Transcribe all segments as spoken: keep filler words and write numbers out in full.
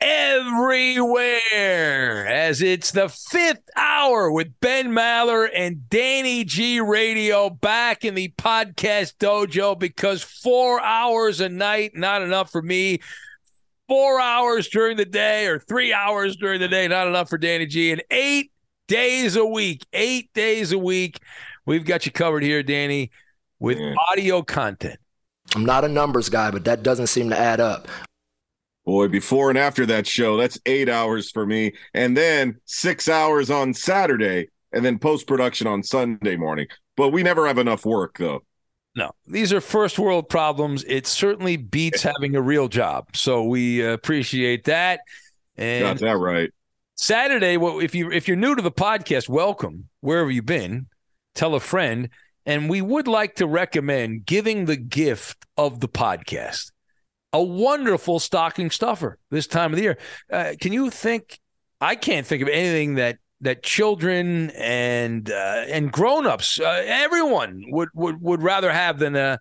everywhere, as it's the Fifth Hour with Ben Maller and Danny G Radio, back in the podcast dojo, because four hours a night, not enough for me. Four hours during the day or three hours during the day, not enough for Danny G. And eight days a week, eight days a week, we've got you covered here, Danny, with yeah. audio content. I'm not a numbers guy, but that doesn't seem to add up. Boy, before and after that show, that's eight hours for me. And then six hours on Saturday and then post-production on Sunday morning. But we never have enough work, though. No, these are first world problems. It certainly beats having a real job. So we appreciate that. And got that right. Saturday, well, if you if you're new to the podcast, welcome wherever you've been. Tell a friend, and we would like to recommend giving the gift of the podcast, a wonderful stocking stuffer this time of the year. Uh, can you think? I can't think of anything that. that children and uh, and grown-ups, uh, everyone would, would, would rather have than a,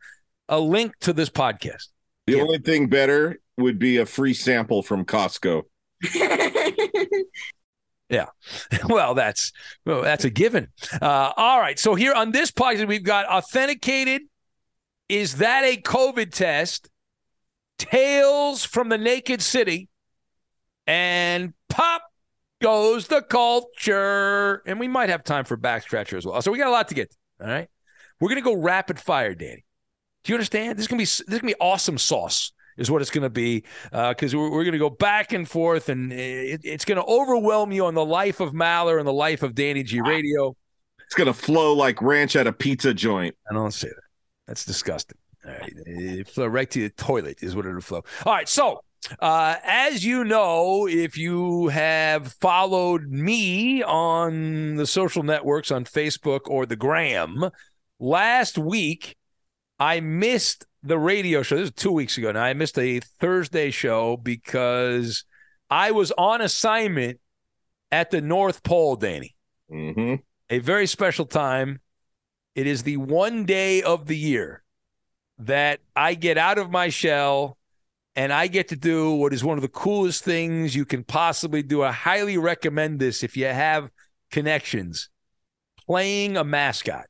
a link to this podcast. The yeah. only thing better would be a free sample from Costco. yeah. Well, that's well, that's a given. Uh, all right. So here on this podcast, we've got authenticated. Is that a COVID test? Tales from the Naked City. And Pop Goes the Culture, and we might have time for Back Scratcher as well. So we got a lot to get to, all right? We're going to go rapid fire, Danny. Do you understand? This is going to be this going to be awesome sauce is what it's going to be, because uh, we're, we're going to go back and forth, and it, it's going to overwhelm you on the life of Maller and the life of Danny G Radio. It's going to flow like ranch at a pizza joint. I don't say that. That's disgusting. All right. It flow right to the toilet is what it'll flow. All right, so. Uh, as you know, if you have followed me on the social networks, on Facebook or the Gram, last week I missed the radio show. This is two weeks ago now. I missed a Thursday show because I was on assignment at the North Pole, Danny. Mm-hmm. A very special time. It is the one day of the year that I get out of my shell and I get to do what is one of the coolest things you can possibly do. I highly recommend this if you have connections. Playing a mascot.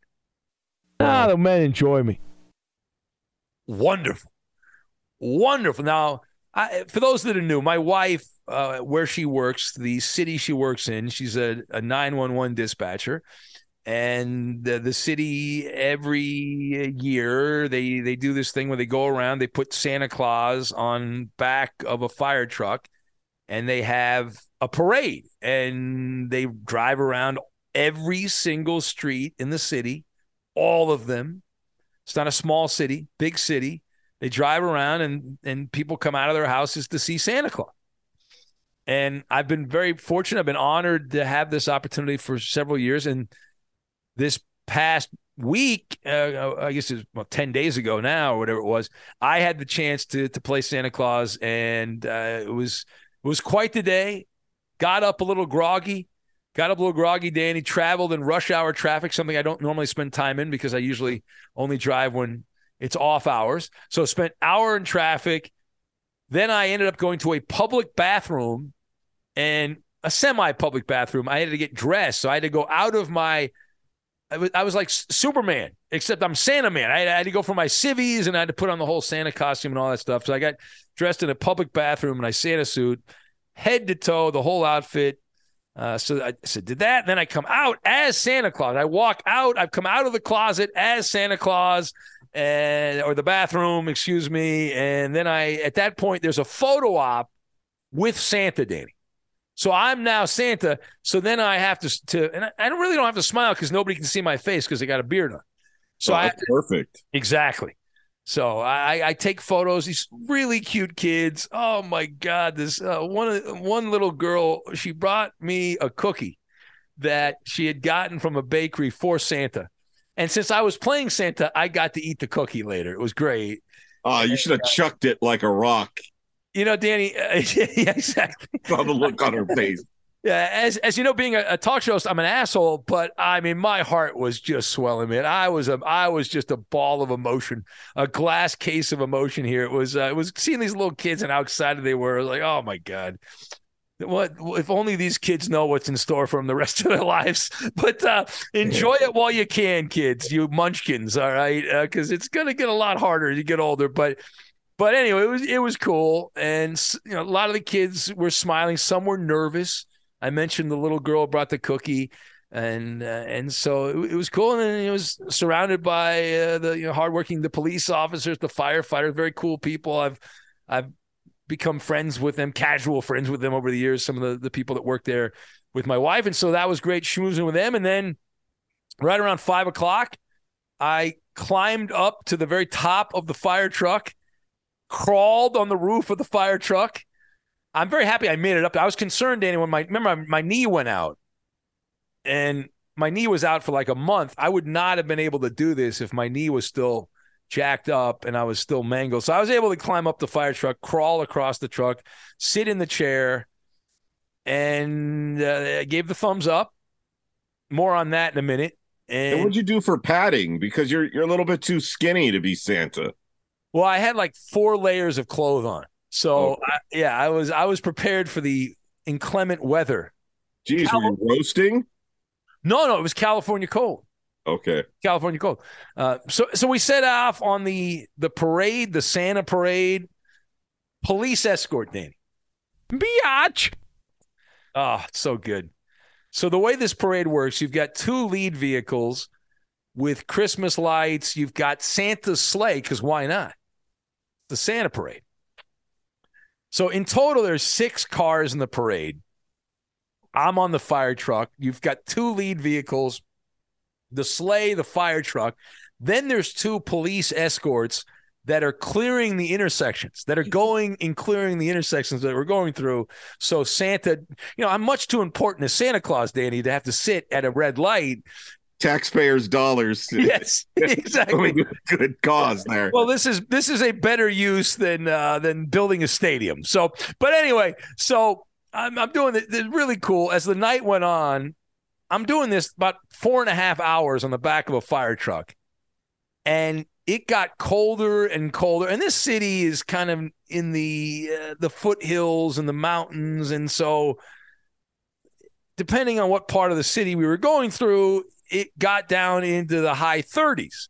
Ah, the men enjoy me. Wonderful. Wonderful. Now, I, for those that are new, my wife, uh, where she works, the city she works in, she's a, a nine one one dispatcher. And the, the city, every year, they, they do this thing where they go around, they put Santa Claus on back of a fire truck, and they have a parade. And they drive around every single street in the city, all of them. It's not a small city, big city. They drive around, and, and people come out of their houses to see Santa Claus. And I've been very fortunate. I've been honored to have this opportunity for several years. And this past week, uh, I guess it was well, ten days ago now or whatever it was, I had the chance to to play Santa Claus. And uh, it was it was quite the day. Got up a little groggy. Got up a little groggy, Danny. Traveled in rush hour traffic, something I don't normally spend time in because I usually only drive when it's off hours. So spent an hour in traffic. Then I ended up going to a public bathroom and a semi-public bathroom. I had to get dressed, so I had to go out of my – I was like Superman, except I'm Santa Man. I had to go for my civvies, and I had to put on the whole Santa costume and all that stuff. So I got dressed in a public bathroom in a Santa suit, head to toe, the whole outfit. Uh, so I said, did that. Then I come out as Santa Claus. I walk out. I've come out of the closet as Santa Claus and or the bathroom, excuse me. And then I, at that point, there's a photo op with Santa, Danny. So I'm now Santa. So then I have to, to and I, I really don't have to smile because nobody can see my face because I got a beard on. So oh, I have to, perfect. Exactly. So I, I take photos. These really cute kids. Oh my God! This uh, one one little girl. She brought me a cookie that she had gotten from a bakery for Santa, and since I was playing Santa, I got to eat the cookie later. It was great. Oh, you should have uh, chucked it like a rock. You know, Danny. Uh, yeah, exactly. From the look on her face. Yeah, as as you know, being a, a talk show host, I'm an asshole, but I mean, my heart was just swelling, man. I was a, I was just a ball of emotion, a glass case of emotion here. It was, uh, it was seeing these little kids and how excited they were. I was like, oh my God, what if only these kids know what's in store for them the rest of their lives. But uh, enjoy it while you can, kids, you munchkins, all right, because uh, it's gonna get a lot harder as you get older, but. But anyway, it was it was cool, and you know, a lot of the kids were smiling. Some were nervous. I mentioned the little girl brought the cookie, and uh, and so it, it was cool. And then it was surrounded by uh, the you know, hardworking, the police officers, the firefighters, very cool people. I've I've become friends with them, casual friends with them over the years. Some of the, the people that work there with my wife, and so that was great schmoozing with them. And then right around five o'clock, I climbed up to the very top of the fire truck, crawled on the roof of the fire truck. I'm very happy I made it up. I was concerned, Danny, when my remember my, my knee went out, and my knee was out for like a month. I would not have been able to do this if my knee was still jacked up and I was still mangled. So I was able to climb up the fire truck, crawl across the truck, sit in the chair, and uh, I gave the thumbs up. More on that in a minute. And, and what'd you do for padding? Because you're you're a little bit too skinny to be Santa. Well, I had like four layers of clothes on. So, I, yeah, I was I was prepared for the inclement weather. Jeez, Cali- were you roasting? No, no, it was California cold. Okay. California cold. Uh, so so we set off on the, the parade, the Santa parade. Police escort, Danny. Biatch! Oh, it's so good. So the way this parade works, you've got two lead vehicles with Christmas lights. You've got Santa's sleigh, because why not? The Santa parade. So in total, there's six cars in the parade. I'm on the fire truck. You've got two lead vehicles, the sleigh, the fire truck. Then there's two police escorts that are clearing the intersections, that are going and clearing the intersections that we're going through. So Santa, you know, I'm much too important as Santa Claus, Danny, to have to sit at a red light. Taxpayers' dollars. Yes, exactly. Good cause there. Well, this is this is a better use than uh, than building a stadium. So, but anyway, so I'm I'm doing this, this really cool. As the night went on, I'm doing this about four and a half hours on the back of a fire truck, and it got colder and colder. And this city is kind of in the uh, the foothills and the mountains, and so depending on what part of the city we were going through, it got down into the high thirties.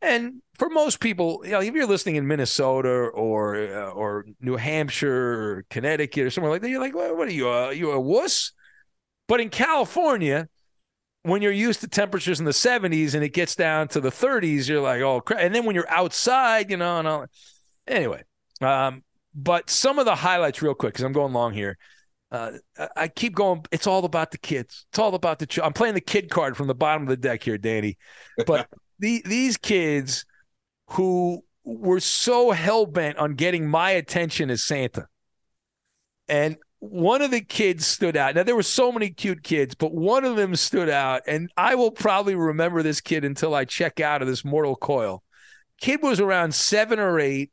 And for most people, you know, if you're listening in Minnesota or uh, or New Hampshire or Connecticut or somewhere like that, you're like, well, what are you, uh, you a wuss? But in California, when you're used to temperatures in the seventies and it gets down to the thirties, you're like, oh, crap. And then when you're outside, you know, and all. Anyway, um, but some of the highlights real quick, because I'm going long here. Uh, I keep going. It's all about the kids. It's all about the ch- I'm playing the kid card from the bottom of the deck here, Danny. But the, these kids who were so hell-bent on getting my attention as Santa. And one of the kids stood out. Now, there were so many cute kids, but one of them stood out. And I will probably remember this kid until I check out of this mortal coil. Kid was around seven or eight.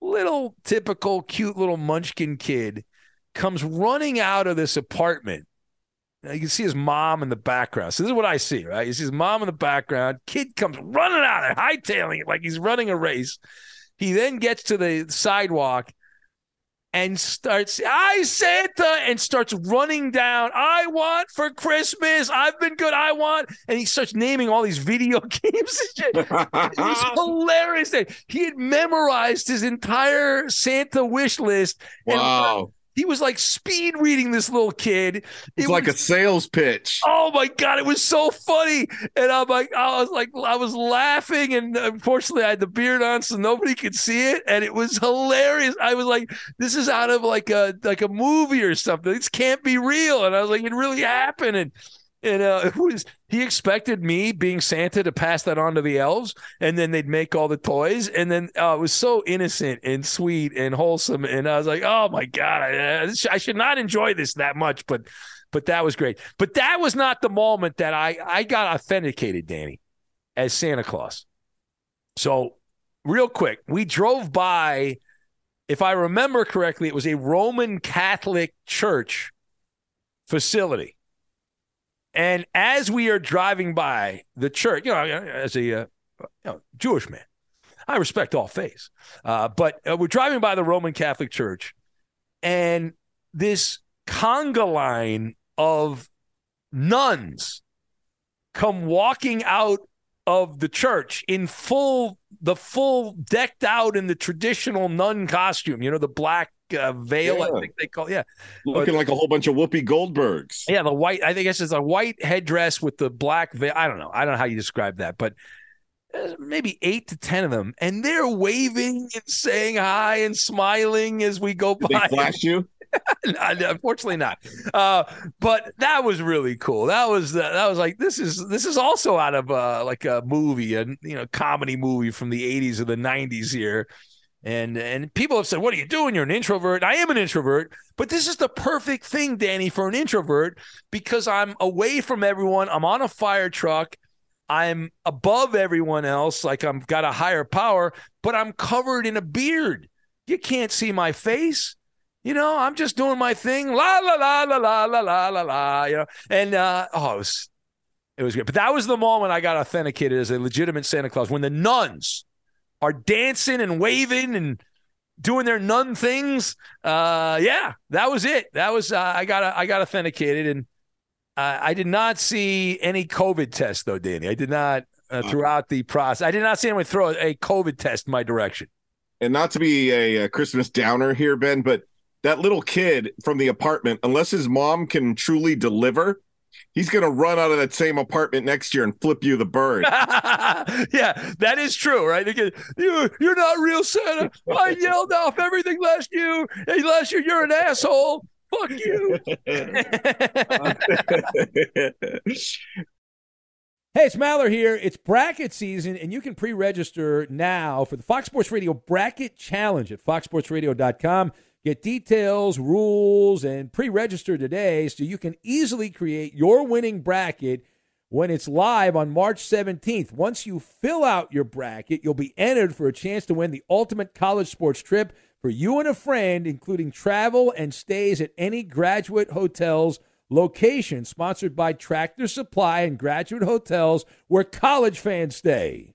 Little, typical, cute little munchkin kid. Comes running out of this apartment. Now you can see his mom in the background. So this is what I see, right? You see his mom in the background. Kid comes running out of it, hightailing it like he's running a race. He then gets to the sidewalk and starts, I Santa, and starts running down. I want for Christmas. I've been good. I want. And he starts naming all these video games. It's hilarious. He had memorized his entire Santa wish list. Wow. And he was like speed reading this little kid. It it's was, like a sales pitch. Oh my God. It was so funny. And I'm like, I was like, I was laughing. And unfortunately I had the beard on, so nobody could see it. And it was hilarious. I was like, this is out of like a, like a movie or something. This can't be real. And I was like, it really happened. And, and uh, it was, he expected me being Santa to pass that on to the elves, and then they'd make all the toys. And then uh, it was so innocent and sweet and wholesome. And I was like, oh my God, I, I should not enjoy this that much. But, but that was great. But that was not the moment that I, I got authenticated, Danny, as Santa Claus. So real quick, we drove by, if I remember correctly, it was a Roman Catholic church facility. And as we are driving by the church, you know, as a uh, you know, Jewish man, I respect all faiths, uh, but uh, we're driving by the Roman Catholic Church, and this conga line of nuns come walking out of the church in full, the full decked out in the traditional nun costume, you know, the black Uh, veil, yeah. I think they call it. Yeah. Looking uh, like a whole bunch of Whoopi Goldbergs. Yeah, the white, I think it's just a white headdress with the black veil. I don't know. I don't know how you describe that, but maybe eight to ten of them. And they're waving and saying hi and smiling as we go Did by. They flash you? Unfortunately not. Uh, but that was really cool. That was the, that was like, this is this is also out of uh, like a movie, a you know comedy movie from the eighties or the nineties here. And and people have said, what are you doing? You're an introvert. I am an introvert, but this is the perfect thing, Danny, for an introvert, because I'm away from everyone. I'm on a fire truck. I'm above everyone else, like I've got a higher power, but I'm covered in a beard. You can't see my face. You know, I'm just doing my thing. La, la, la, la, la, la, la, la, la, you know. And, uh, oh, it was, it was great. But that was the moment I got authenticated as a legitimate Santa Claus, when the nuns are dancing and waving and doing their nun things. Uh, yeah, that was it. That was uh, I got I got authenticated, and uh, I did not see any COVID test though, Danny. I did not uh, throughout the process. I did not see anyone throw a COVID test in my direction. And not to be a, a Christmas downer here, Ben, but that little kid from the apartment, unless his mom can truly deliver, he's going to run out of that same apartment next year and flip you the bird. Yeah, that is true, right? Because you, you're not real Santa. I yelled off everything last year. Last year, you're an asshole. Fuck you. Hey, it's Maller here. It's bracket season, and you can pre-register now for the Fox Sports Radio Bracket Challenge at fox sports radio dot com. Get details, rules, and pre-register today so you can easily create your winning bracket when it's live on March seventeenth. Once you fill out your bracket, you'll be entered for a chance to win the ultimate college sports trip for you and a friend, including travel and stays at any Graduate Hotels location, sponsored by Tractor Supply and Graduate Hotels, where college fans stay.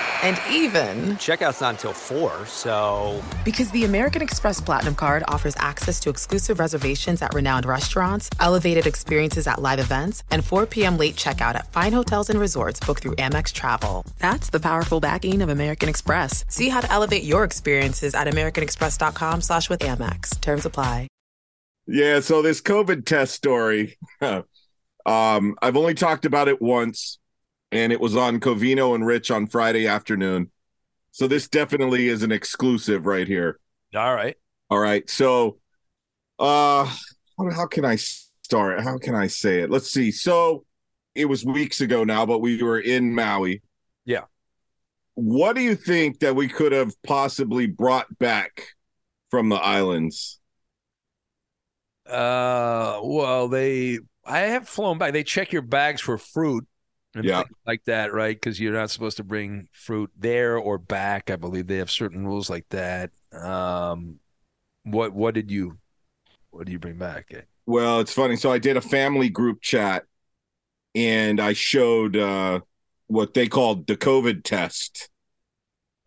And even, "Checkout's not until four, so..." Because the American Express Platinum Card offers access to exclusive reservations at renowned restaurants, elevated experiences at live events, and four p.m. late checkout at fine hotels and resorts booked through Amex Travel. That's the powerful backing of American Express. See how to elevate your experiences at americanexpress.com slash with Amex. Terms apply. Yeah, so this COVID test story, um, I've only talked about it once, and it was on Covino and Rich on Friday afternoon. So this definitely is an exclusive right here. All right. All right. So uh, how can I start? How can I say it? Let's see. So it was weeks ago now, but we were in Maui. Yeah. What do you think that we could have possibly brought back from the islands? Uh, well, they, I have flown back. They check your bags for fruit and yeah. things like that, right? Because you're not supposed to bring fruit there or back. I believe they have certain rules like that. Um, what, what did you, what do you bring back? Well, it's funny. So I did a family group chat and I showed, uh, what they called the COVID test.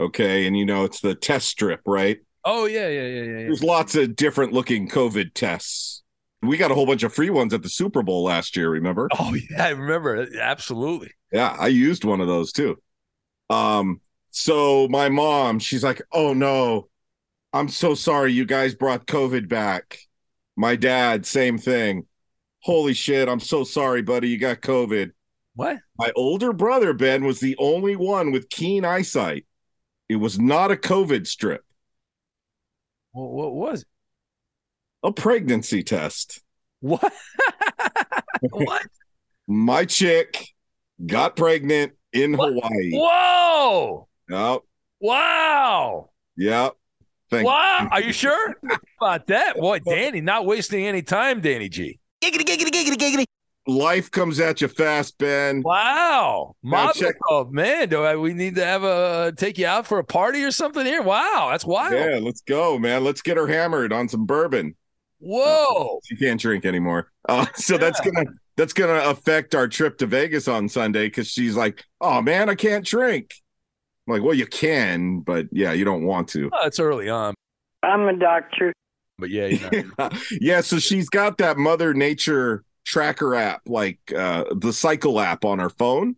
Okay. And you know, it's the test strip, right? Oh, yeah, yeah, yeah, yeah. There's lots of different looking COVID tests. We got a whole bunch of free ones at the Super Bowl last year, remember? Oh, yeah, I remember. Absolutely. Yeah, I used one of those, too. Um, so my mom, she's like, "Oh, no, I'm so sorry you guys brought COVID back." My dad, same thing. "Holy shit, I'm so sorry, buddy, you got COVID." What? My older brother, Ben, was the only one with keen eyesight. It was not a COVID strip. What was it? A pregnancy test. What? What? My chick got pregnant in what? Hawaii. Whoa! Yep. Wow. Yep. Thank wow. You. Are you sure about that? Boy, Danny, not wasting any time, Danny G. Giggity, giggity, giggity, giggity. Life comes at you fast, Ben. Wow. Now check- oh, man, do I, we need to have a take you out for a party or something here? Wow, that's wild. Yeah, let's go, man. Let's get her hammered on some bourbon. Whoa. She can't drink anymore. Uh, so yeah. that's gonna that's gonna affect our trip to Vegas on Sunday because she's like, "Oh man, I can't drink." I'm like, "Well, you can, but yeah, you don't want to." Oh, it's early on. I'm a doctor. But yeah, you know. Yeah, so she's got that Mother Nature tracker app, like uh the cycle app on her phone,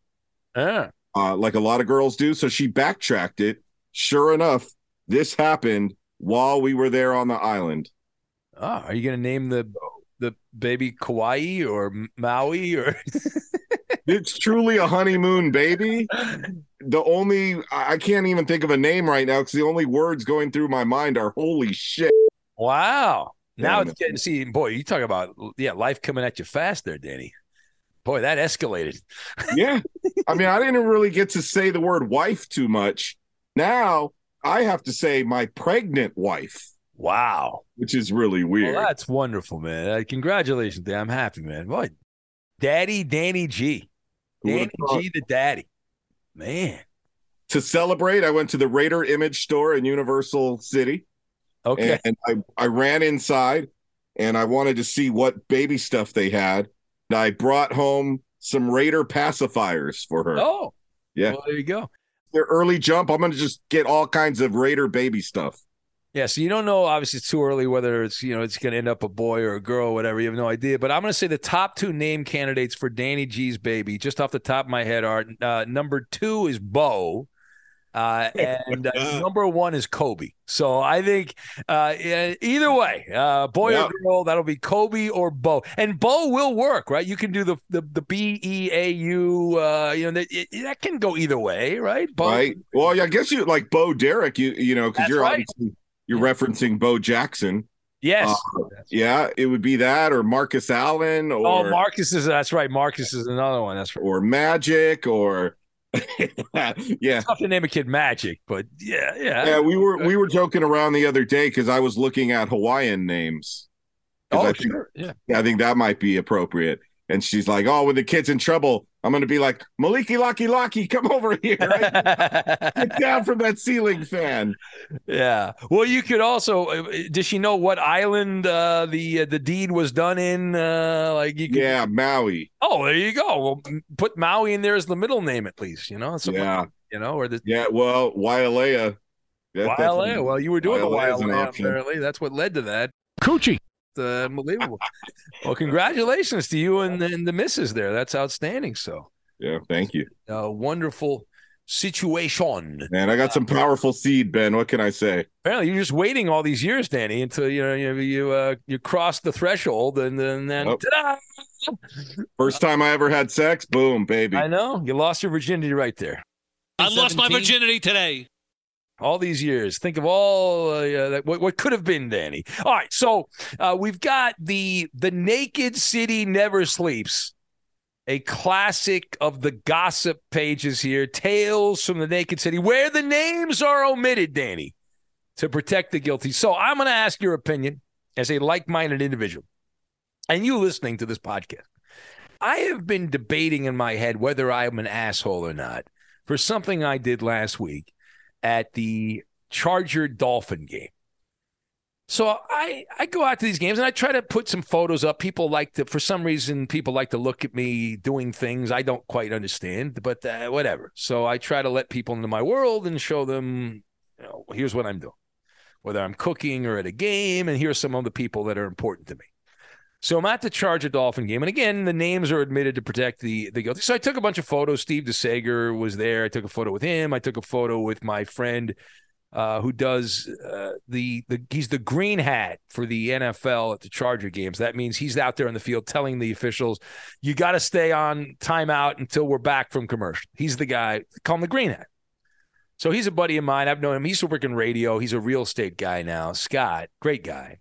yeah. uh like a lot of girls do. So she backtracked it. Sure enough, this happened while we were there on the island. Oh, are you gonna name the the baby Kauai or Maui or it's truly a honeymoon baby? The only I can't even think of a name right now because the only words going through my mind are "holy shit." Wow. Now it's getting, see, boy, you talk about, yeah, life coming at you fast there, Danny. Boy, that escalated. Yeah. I mean, I didn't really get to say the word wife too much. Now I have to say my pregnant wife. Wow. Which is really weird. Well, that's wonderful, man. Uh, congratulations, Dan. I'm happy, man. Boy, Daddy Danny G. Danny G the daddy. Man. To celebrate, I went to the Raider Image store in Universal City. Okay. And I, I ran inside and I wanted to see what baby stuff they had. And I brought home some Raider pacifiers for her. Oh, yeah. Well, there you go. Their early jump. I'm going to just get all kinds of Raider baby stuff. Yeah, so you don't know, obviously it's too early whether it's, you know, it's going to end up a boy or a girl or whatever. You have no idea. But I'm going to say the top two name candidates for Danny G's baby, just off the top of my head, are uh, number two is Bo. Uh, and uh, number one is Kobe. So I think uh, either way, uh, boy yep. or girl, that'll be Kobe or Bo. And Bo will work, right? You can do the the, the B E A U. Uh, you know, that, that can go either way, right? Bo. Right. Well, I guess you like Bo Derek. You you know, because you're right. obviously you're yeah. referencing Bo Jackson. Yes. Uh, yeah, it would be that or Marcus Allen. Or, oh, Marcus is that's right. Marcus is another one. That's right. Or Magic or. Yeah, tough to name a kid Magic, but yeah, yeah, yeah. We were we were joking around the other day because I was looking at Hawaiian names. Oh, I think, sure, yeah. I think that might be appropriate. And she's like, "Oh, when the kid's in trouble, I'm going to be like Maliki Laki Laki, come over here, right? Get down from that ceiling fan." Yeah. Well, you could also. Does she know what island uh, the uh, the deed was done in? Uh, like, you could, yeah, Maui. Oh, there you go. Well, put Maui in there as the middle name at least. You know. Somewhere, yeah. You know, or the yeah. Well, Wailea. That, Wailea. Well, you were doing Wailea, the Wailea apparently. That's what led to that. Coochie. Uh, unbelievable. Well, congratulations to you and, and the missus there. That's outstanding. So yeah, thank you. A wonderful situation. Man, I got uh, some powerful seed, Ben. What can I say? Apparently, you're just waiting all these years, Danny, until you know you you uh, you cross the threshold, and, and then oh. ta-da! First time I ever had sex, boom, baby. I know you lost your virginity right there. I lost my virginity today. All these years. Think of all uh, yeah, what, what could have been, Danny. All right. So uh, we've got the the Naked City Never Sleeps, a classic of the gossip pages here. Tales from the Naked City, where the names are omitted, Danny, to protect the guilty. So I'm going to ask your opinion as a like-minded individual and you listening to this podcast. I have been debating in my head whether I'm an asshole or not for something I did last week at the Charger-Dolphin game. So I, I go out to these games, and I try to put some photos up. People like to, for some reason, people like to look at me doing things I don't quite understand, but uh, whatever. So I try to let people into my world and show them, you know, here's what I'm doing, whether I'm cooking or at a game, and here's some of the people that are important to me. So I'm at the Charger-Dolphin game, and again, the names are admitted to protect the, the guilty. So I took a bunch of photos. Steve DeSager was there. I took a photo with him. I took a photo with my friend uh, who does uh, the the he's the green hat for the N F L at the Charger games. That means he's out there on the field telling the officials, you got to stay on timeout until we're back from commercial. He's the guy. Call him the green hat. So he's a buddy of mine. I've known him. He's working radio. He's a real estate guy now. Scott, great guy.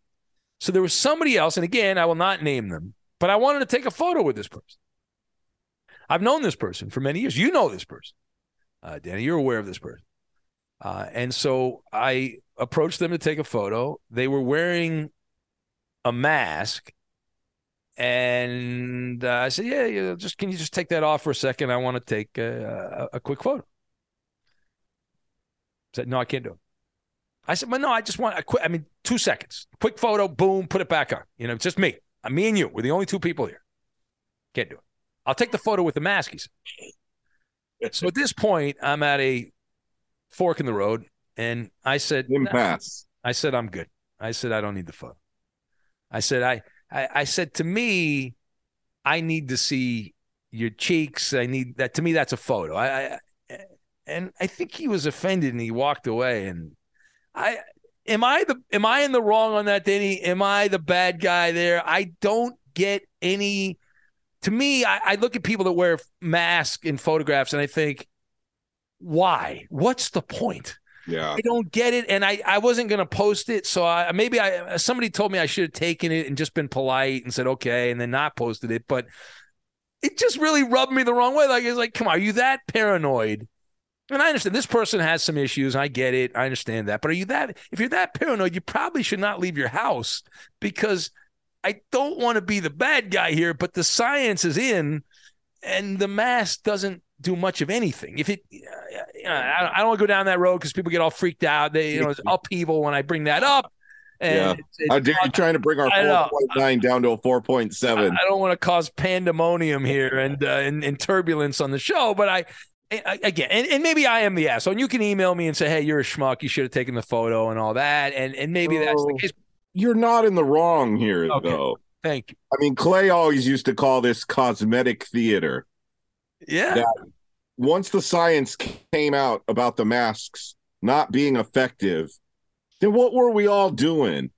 So there was somebody else, and again, I will not name them, but I wanted to take a photo with this person. I've known this person for many years. You know this person. Uh, Danny, you're aware of this person. Uh, and so I approached them to take a photo. They were wearing a mask, and uh, I said, yeah, yeah, just can you just take that off for a second? I want to take a, a, a quick photo. I said, no, I can't do it. I said, well, no, I just want a quick, I mean, two seconds. Quick photo, boom, put it back on. You know, it's just me. Me and you. We're the only two people here. Can't do it. I'll take the photo with the mask, he said. So at this point, I'm at a fork in the road, and I said, nah. I said, I'm good. I said, I don't need the photo. I said, I, I, I said, to me, I need to see your cheeks. I need that. To me, that's a photo. I, I and I think he was offended, and he walked away, and I am I the am I in the wrong on that, Danny? Am I the bad guy there? I don't get any. To me, I, I look at people that wear masks in photographs, and I think, why? What's the point? Yeah, I don't get it, and I, I wasn't going to post it, so I, maybe I somebody told me I should have taken it and just been polite and said okay, and then not posted it, but it just really rubbed me the wrong way. Like it's like, come on, are you that paranoid? And I understand this person has some issues. I get it. I understand that. But are you that, if you're that paranoid, you probably should not leave your house, because I don't want to be the bad guy here, but the science is in and the mask doesn't do much of anything. If it, you know, I don't want to go down that road because people get all freaked out. They, you know, it's upheaval when I bring that up. And yeah. it's, it's, How dare you trying to bring our four point nine down to a four point seven? I, I don't want to cause pandemonium here and, uh, and, and turbulence on the show, but I, And again, and, and maybe I am the asshole. And you can email me and say, hey, you're a schmuck. You should have taken the photo and all that. And and maybe so that's the case. You're not in the wrong here, okay. though. Thank you. I mean, Clay always used to call this cosmetic theater. Yeah. That once the science came out about the masks not being effective, then what were we all doing?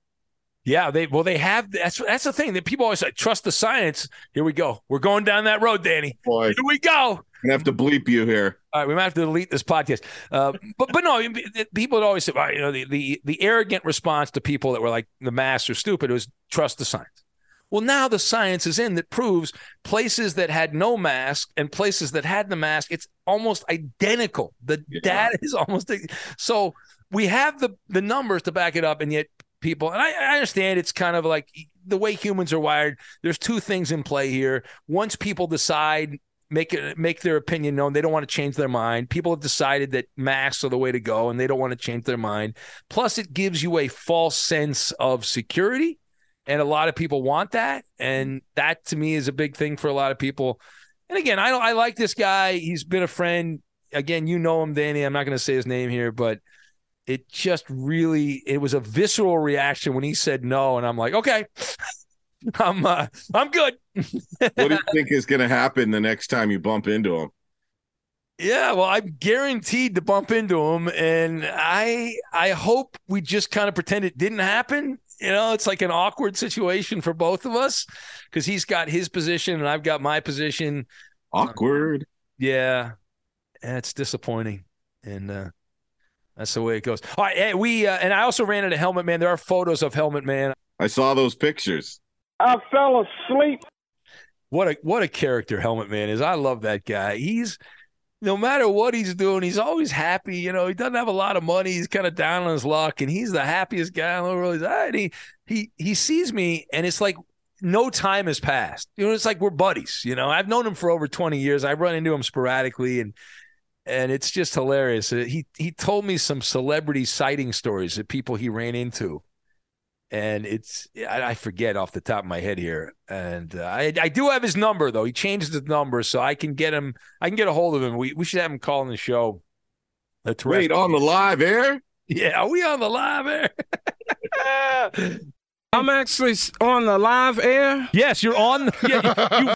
Yeah, they well, they have. That's that's the thing that people always say. Trust the science. Here we go. We're going down that road, Danny. Boy. Here we go. I have to bleep you here. All right, we might have to delete this podcast. Uh, but but no, people would always say, you know, the, the the arrogant response to people that were like the masks are stupid was trust the science. Well, now the science is in that proves places that had no mask and places that had the mask, it's almost identical. The yeah. data is almost so we have the the numbers to back it up, and yet. People, and I, I understand it's kind of like the way humans are wired. There's two things in play here. Once people decide, make it, make their opinion known, they don't want to change their mind. People have decided that masks are the way to go, and they don't want to change their mind. Plus, it gives you a false sense of security, and a lot of people want that. And that, to me, is a big thing for a lot of people. And again, I don't, I like this guy. He's been a friend. Again, you know him, Danny. I'm not going to say his name here, but. It just really, it was a visceral reaction when he said no. And I'm like, okay, I'm uh, I'm good. What do you think is going to happen the next time you bump into him? Yeah, well, I'm guaranteed to bump into him. And I I hope we just kind of pretend it didn't happen. You know, it's like an awkward situation for both of us because he's got his position and I've got my position. Awkward. Uh, yeah, that's disappointing. And, uh. That's the way it goes. All right, hey, we uh, and I also ran into Helmet Man. There are photos of Helmet Man. I saw those pictures. I fell asleep. What a what a character Helmet Man is. I love that guy. He's no matter what he's doing, he's always happy. You know, he doesn't have a lot of money. He's kind of down on his luck, and he's the happiest guy in the world. He's, all right, he he he sees me, and it's like no time has passed. You know, it's like we're buddies. You know, I've known him for over twenty years. I run into him sporadically, and. And it's just hilarious. He he told me some celebrity sighting stories of people he ran into, and it's I forget off the top of my head here. And uh, I I do have his number though. He changed his number, so I can get him. I can get a hold of him. We we should have him calling the show. Wait, on the live air? Yeah, are we on the live air? I'm actually on the live air. Yes, you're on. Yeah, you, you,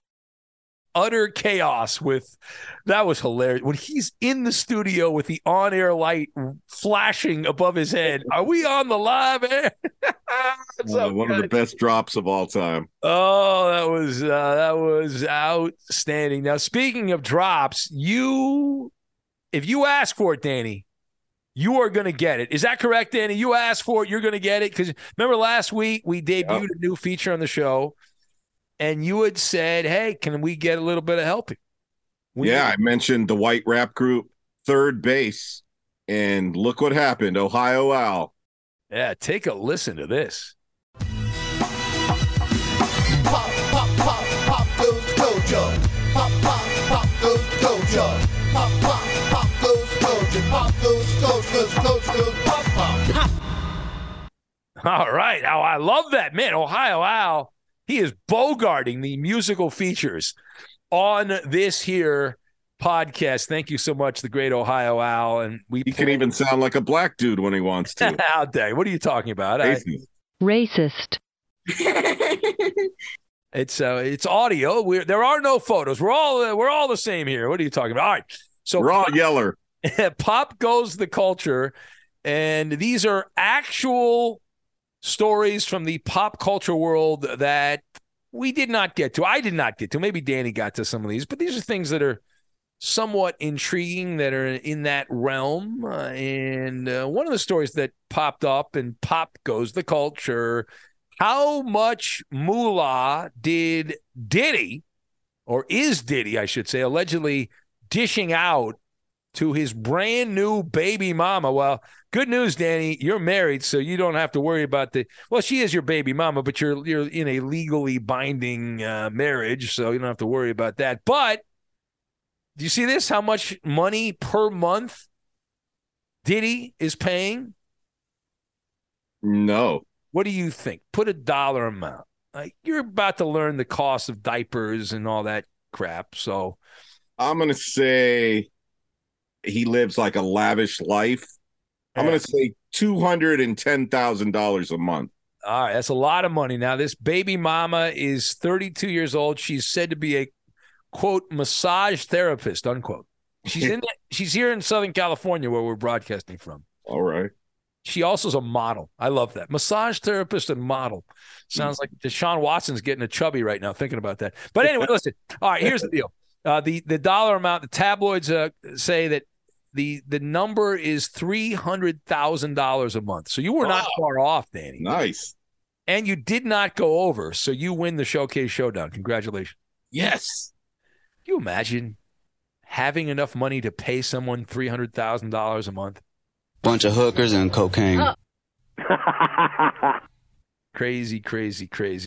utter chaos with that was hilarious when he's in the studio with the on-air light flashing above his head. Are we on the live air? Well, one of the best drops of all time. Oh, that was uh, that was outstanding. Now, speaking of drops, you if you ask for it, Danny, you are going to get it. Is that correct, Danny? You asked for it, you're going to get it because remember last week we debuted yep. a new feature on the show. And you had said, hey, can we get a little bit of help? We yeah, did. I mentioned the white rap group, Third Base, and look what happened, Ohio Al. Yeah, take a listen to this. Pop, pop, pop, pop goes the culture. Pop, pop, pop goes the culture. Pop, pop, pop goes the culture. Pop goes the culture, culture, culture, pop, pop, pop. All right. Oh, I love that. Man, Ohio Al. He is bogarting the musical features on this here podcast. Thank you so much, the great Ohio Al. And we he can even sound like a black dude when he wants to. Out there, what are you talking about? Racist. I... Racist. It's uh, it's audio. We're, there are no photos. We're all uh, we're all the same here. What are you talking about? All right, so we're all Pop, yeller. Pop Goes the Culture, and these are actual. Stories from the pop culture world that we did not get to. I did not get to. Maybe Danny got to some of these, but these are things that are somewhat intriguing that are in that realm. Uh, and uh, one of the stories that popped up in Pop Goes the Culture, how much moolah did Diddy, or is Diddy, I should say, allegedly dishing out to his brand new baby mama? Well, good news, Danny, you're married, so you don't have to worry about the. Well, she is your baby mama, but you're you're in a legally binding uh, marriage, so you don't have to worry about that. But do you see this? How much money per month Diddy is paying? No. What do you think? Put a dollar amount. Like you're about to learn the cost of diapers and all that crap. So I'm gonna say he lives like a lavish life. I'm going to say two hundred ten thousand dollars a month. All right, that's a lot of money. Now, this baby mama is thirty-two years old. She's said to be a, quote, massage therapist, unquote. She's in. The, she's here in Southern California where we're broadcasting from. All right. She also is a model. I love that. Massage therapist and model. Sounds like Deshaun Watson's getting a chubby right now thinking about that. But anyway, listen. All right, here's the deal. Uh, the, the dollar amount, the tabloids uh, say that The the number is three hundred thousand dollars a month. So you were not wow. far off, Danny. Nice. And you did not go over, so you win the Showcase Showdown. Congratulations. Yes. Can you imagine having enough money to pay someone three hundred thousand dollars a month? Bunch of hookers and cocaine. Oh. Crazy, crazy, crazy.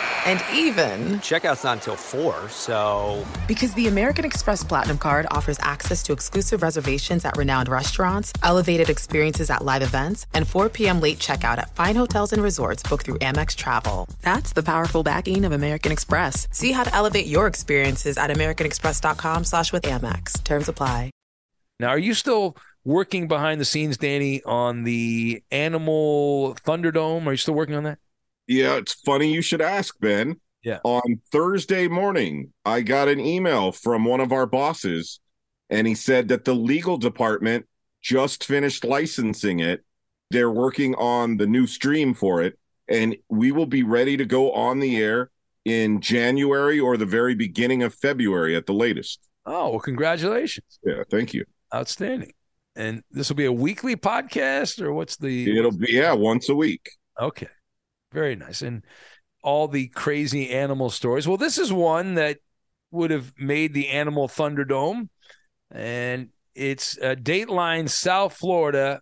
And even, "Checkout's not until four, so..." Because the American Express Platinum Card offers access to exclusive reservations at renowned restaurants, elevated experiences at live events, and four p.m. late checkout at fine hotels and resorts booked through Amex Travel. That's the powerful backing of American Express. See how to elevate your experiences at american express dot com slash with amex. Terms apply. Now, are you still working behind the scenes, Danny, on the Animal Thunderdome? Are you still working on that? Yeah, it's funny you should ask, Ben. Yeah. On Thursday morning, I got an email from one of our bosses, and he said that the legal department just finished licensing it. They're working on the new stream for it, and we will be ready to go on the air in January or the very beginning of February at the latest. Oh, well, congratulations. Yeah, thank you. Outstanding. And this will be a weekly podcast, or what's the... It'll be, yeah, once a week. Okay. Very nice. And all the crazy animal stories. Well, this is one that would have made the Animal Thunderdome. And it's uh, Dateline, South Florida.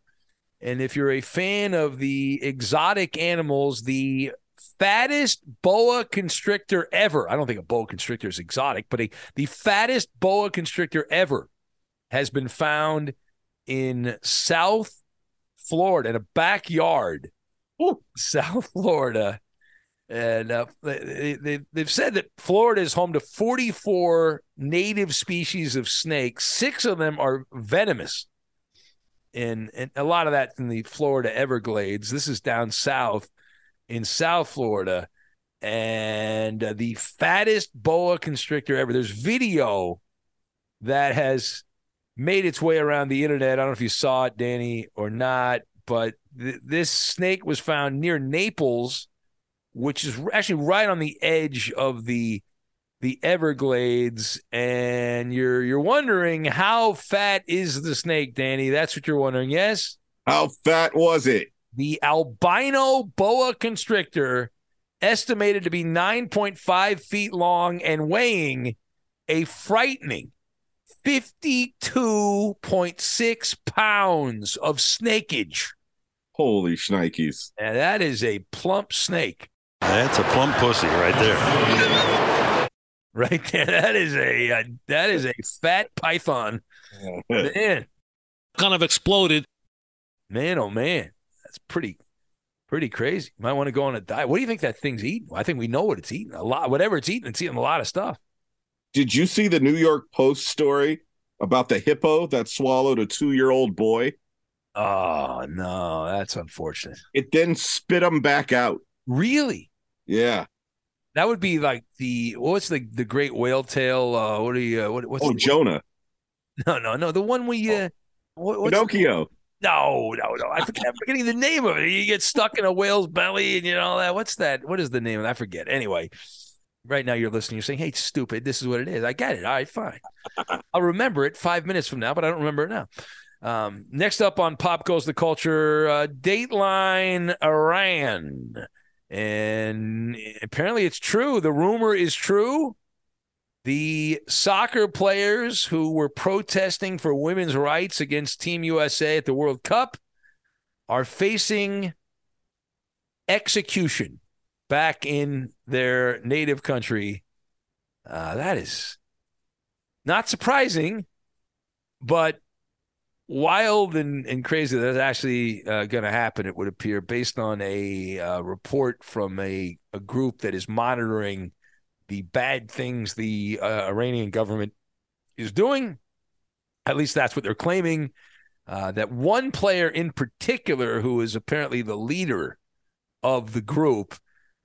And if you're a fan of the exotic animals, the fattest boa constrictor ever. I don't think a boa constrictor is exotic, but a, the fattest boa constrictor ever has been found in South Florida, in a backyard, Ooh. South Florida. And uh, they, they, they've said that Florida is home to forty-four native species of snakes. Six of them are venomous. And, and a lot of that in the Florida Everglades. This is down south in South Florida. And uh, the fattest boa constrictor ever. There's video that has made its way around the internet. I don't know if you saw it, Danny, or not, but th- this snake was found near Naples, which is actually right on the edge of the the Everglades. And you're you're wondering, how fat is the snake, Danny? That's what you're wondering, yes? How fat was it? The albino boa constrictor, estimated to be nine point five feet long and weighing a frightening fifty-two point six pounds of snakeage. Holy shnikes. And that is a plump snake. That's a plump pussy right there. Right there. That is a uh, that is a fat python. Man. Kind of exploded. Man, oh man. That's pretty pretty crazy. Might want to go on a diet. What do you think that thing's eating? I think we know what it's eating. A lot, whatever it's eating, it's eating a lot of stuff. Did you see the New York Post story about the hippo that swallowed a two-year-old boy? Oh, no, that's unfortunate. It then spit him back out. Really? Yeah. That would be like the, what's the the great whale tail? Uh, what are you, uh, what, what's Oh, the, Jonah. No, no, no, the one we, uh, what, what's Pinocchio. The, no, no, no, I forget, I'm forgetting the name of it. You get stuck in a whale's belly and you know that. What's that? What is the name of it? I forget. Anyway. Right now you're listening, you're saying, hey, stupid, this is what it is. I get it. All right, fine. I'll remember it five minutes from now, but I don't remember it now. Um, next up on Pop Goes the Culture, uh, Dateline Iran. And apparently it's true. The rumor is true. The soccer players who were protesting for women's rights against Team U S A at the World Cup are facing execution back in their native country. Uh, that is not surprising, but wild and, and crazy that's actually uh, going to happen, it would appear, based on a uh, report from a, a group that is monitoring the bad things the uh, Iranian government is doing. At least that's what they're claiming, uh, that one player in particular, who is apparently the leader of the group,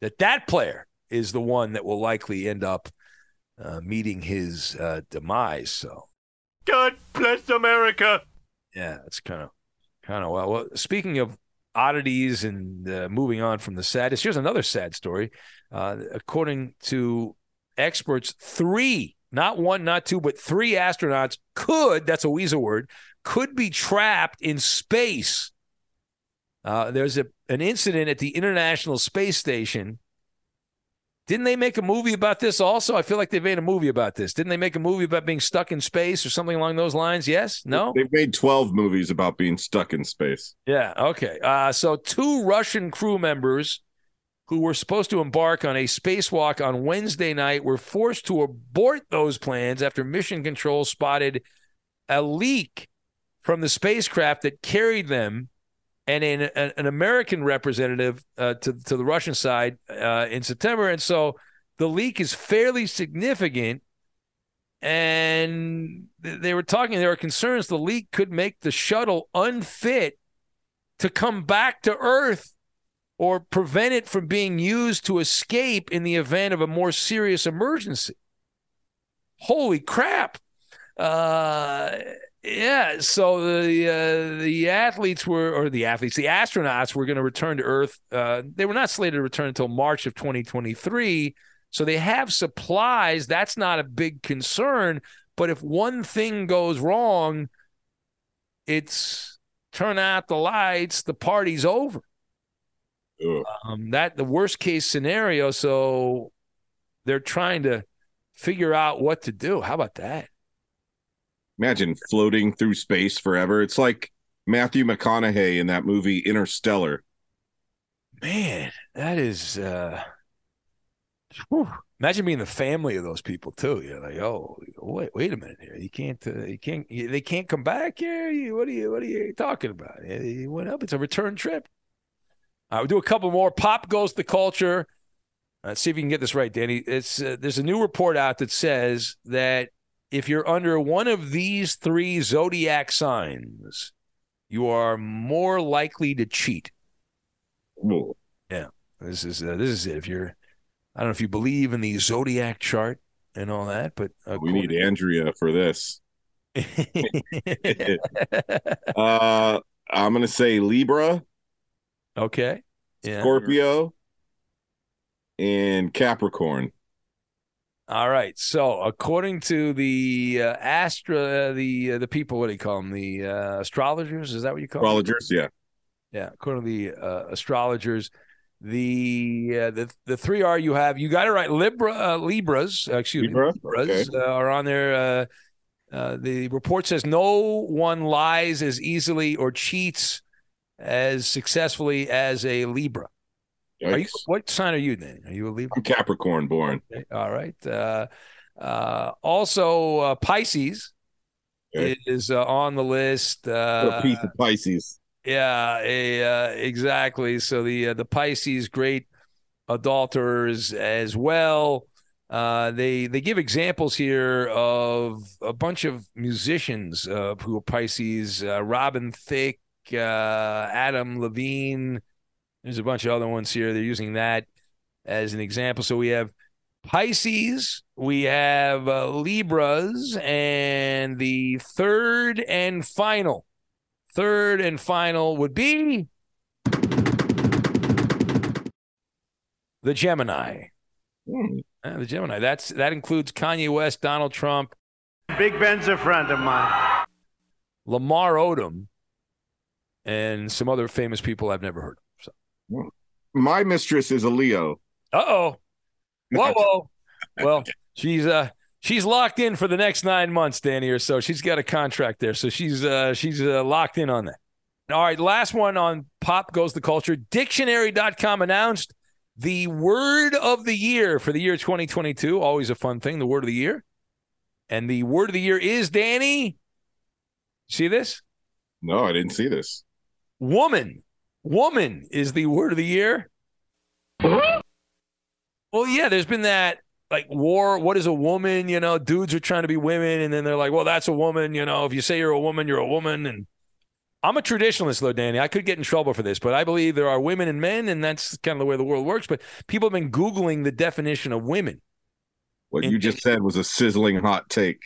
that that player is the one that will likely end up uh, meeting his uh, demise. So, God bless America. Yeah, that's kind of kind of well. Well, speaking of oddities and uh, moving on from the saddest, here's another sad story. Uh, according to experts, three, not one, not two, but three astronauts could, that's a Weezer word, could be trapped in space. Uh, there's a an incident at the International Space Station. Didn't they make a movie about this also? I feel like they made a movie about this. Didn't they make a movie about being stuck in space or something along those lines? Yes? No? They've made twelve movies about being stuck in space. Yeah, okay. Uh, so two Russian crew members who were supposed to embark on a spacewalk on Wednesday night were forced to abort those plans after Mission Control spotted a leak from the spacecraft that carried them. And in, an, an American representative uh, to, to the Russian side uh, in September. And so the leak is fairly significant. And they were talking, there are concerns the leak could make the shuttle unfit to come back to Earth or prevent it from being used to escape in the event of a more serious emergency. Holy crap. Uh Yeah, so the uh, the athletes were, or the athletes, the astronauts were going to return to Earth. Uh, they were not slated to return until March of twenty twenty-three, so they have supplies. That's not a big concern, but if one thing goes wrong, it's turn out the lights, the party's over. Um, that the worst case scenario, so they're trying to figure out what to do. How about that? Imagine floating through space forever. It's like Matthew McConaughey in that movie Interstellar. Man, that is... Uh... Imagine being the family of those people, too. You're like, oh, wait, wait a minute here. You can't... Uh, you can't. You, they can't come back here? You, what, are you, what are you talking about? You went up. It's a return trip. All right, we'll do a couple more. Pop Goes the Culture. Let's see if you can get this right, Danny. It's uh, there's a new report out that says that if you're under one of these three zodiac signs, you are more likely to cheat. Ooh. Yeah, this is uh, this is it. If you're, I don't know if you believe in the zodiac chart and all that, but uh, we need Andrea for this. uh, I'm gonna say Libra. Okay. Yeah, Scorpio and Capricorn. All right. So, according to the uh, astra, uh, the uh, the people, what do you call them? The uh, astrologers? Is that what you call astrologers, them? Astrologers, yeah, yeah. According to the uh, astrologers, the uh, the the three are you have you got it right. Libra, uh, Libras, excuse Libra? me, Libras okay. uh, are on there. Uh, Uh, the report says no one lies as easily or cheats as successfully as a Libra. Are you, what sign are you, Danny? Are you a Libra? I'm Capricorn born. Okay. All right. Uh, uh, also, uh, Pisces okay. is uh, on the list. Uh, a piece of Pisces. Yeah, a, uh, exactly. So the uh, the Pisces, great adulterers as well. Uh, they they give examples here of a bunch of musicians uh, who are Pisces. Uh, Robin Thicke, uh, Adam Levine. There's a bunch of other ones here. They're using that as an example. So we have Pisces, we have uh, Libras, and the third and final. Third and final would be the Gemini. Mm. Uh, the Gemini. That's that includes Kanye West, Donald Trump. Big Ben's a friend of mine. Lamar Odom and some other famous people I've never heard of. My mistress is a Leo. Uh-oh. Whoa, whoa. Well, she's uh she's locked in for the next nine months, Danny, or so. She's got a contract there, so she's uh she's uh, locked in on that. All right, last one on Pop Goes the Culture. Dictionary dot com announced the word of the year for the year twenty twenty-two. Always a fun thing, the word of the year. And the word of the year is, Danny, see this? No, I didn't see this. Woman. Woman is the word of the year. Well, yeah, there's been that, like, war. What is a woman? You know, dudes are trying to be women, and then they're like, well, that's a woman. You know, if you say you're a woman, you're a woman. And I'm a traditionalist, though, Danny. I could get in trouble for this, but I believe there are women and men, and that's kind of the way the world works. But people have been Googling the definition of women. What you just said was a sizzling hot take.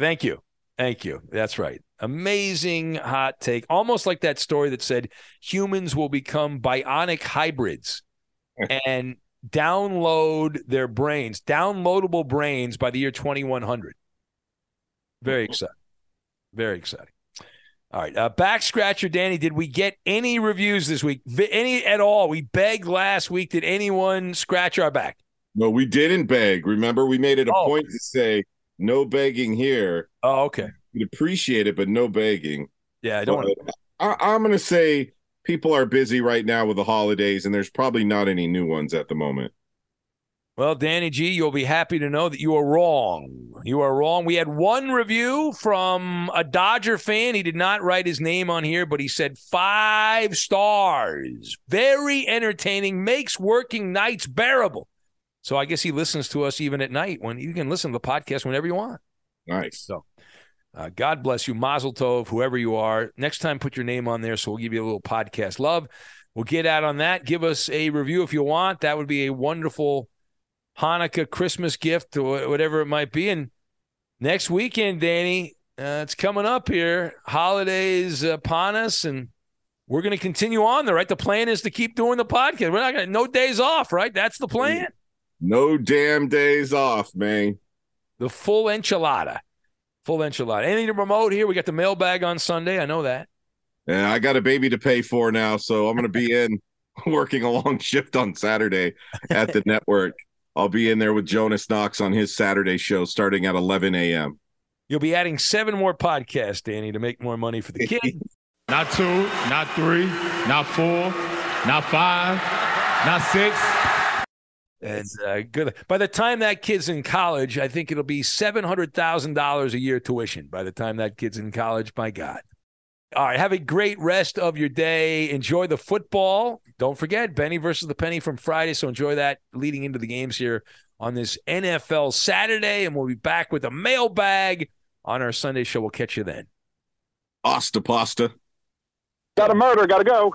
Thank you. Thank you. That's right. Amazing hot take. Almost like that story that said humans will become bionic hybrids and download their brains, downloadable brains by the year twenty-one hundred. Very exciting. Very exciting. All right. Uh, Back Scratcher, Danny, did we get any reviews this week? Any at all? We begged last week. Did anyone scratch our back? No, we didn't beg. Remember, we made it a oh. point to say no begging here. Oh, okay. We'd appreciate it, but no begging. Yeah, I don't want to. I, I'm going to say people are busy right now with the holidays, and there's probably not any new ones at the moment. Well, Danny G, you'll be happy to know that you are wrong. You are wrong. We had one review from a Dodger fan. He did not write his name on here, but he said five stars. Very entertaining. Makes working nights bearable. So I guess he listens to us even at night. When you can listen to the podcast whenever you want. Nice. So uh, God bless you, Mazel Tov, whoever you are. Next time, put your name on there, so we'll give you a little podcast love. We'll get out on that. Give us a review if you want. That would be a wonderful Hanukkah Christmas gift or whatever it might be. And next weekend, Danny, uh, it's coming up here. Holidays upon us, and we're going to continue on there, right? The plan is to keep doing the podcast. We're not going to no days off, right? That's the plan. Yeah. No damn days off, man. The full enchilada. Full enchilada. Anything to promote here? We got the mailbag on Sunday. I know that. Yeah, I got a baby to pay for now, so I'm going to be in working a long shift on Saturday at the network. I'll be in there with Jonas Knox on his Saturday show starting at eleven a.m. You'll be adding seven more podcasts, Danny, to make more money for the kid. Not two, not three, not four, not five, not six. And uh, good. By the time that kid's in college, I think it'll be seven hundred thousand dollars a year tuition. By the time that kid's in college, my God. All right. Have a great rest of your day. Enjoy the football. Don't forget, Benny versus the Penny from Friday. So enjoy that leading into the games here on this N F L Saturday. And we'll be back with a mailbag on our Sunday show. We'll catch you then. Asta pasta. Got a murder. Got to go.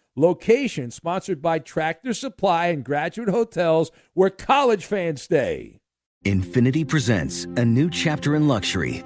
location, sponsored by Tractor Supply and Graduate Hotels, where college fans stay. Infinity presents a new chapter in luxury,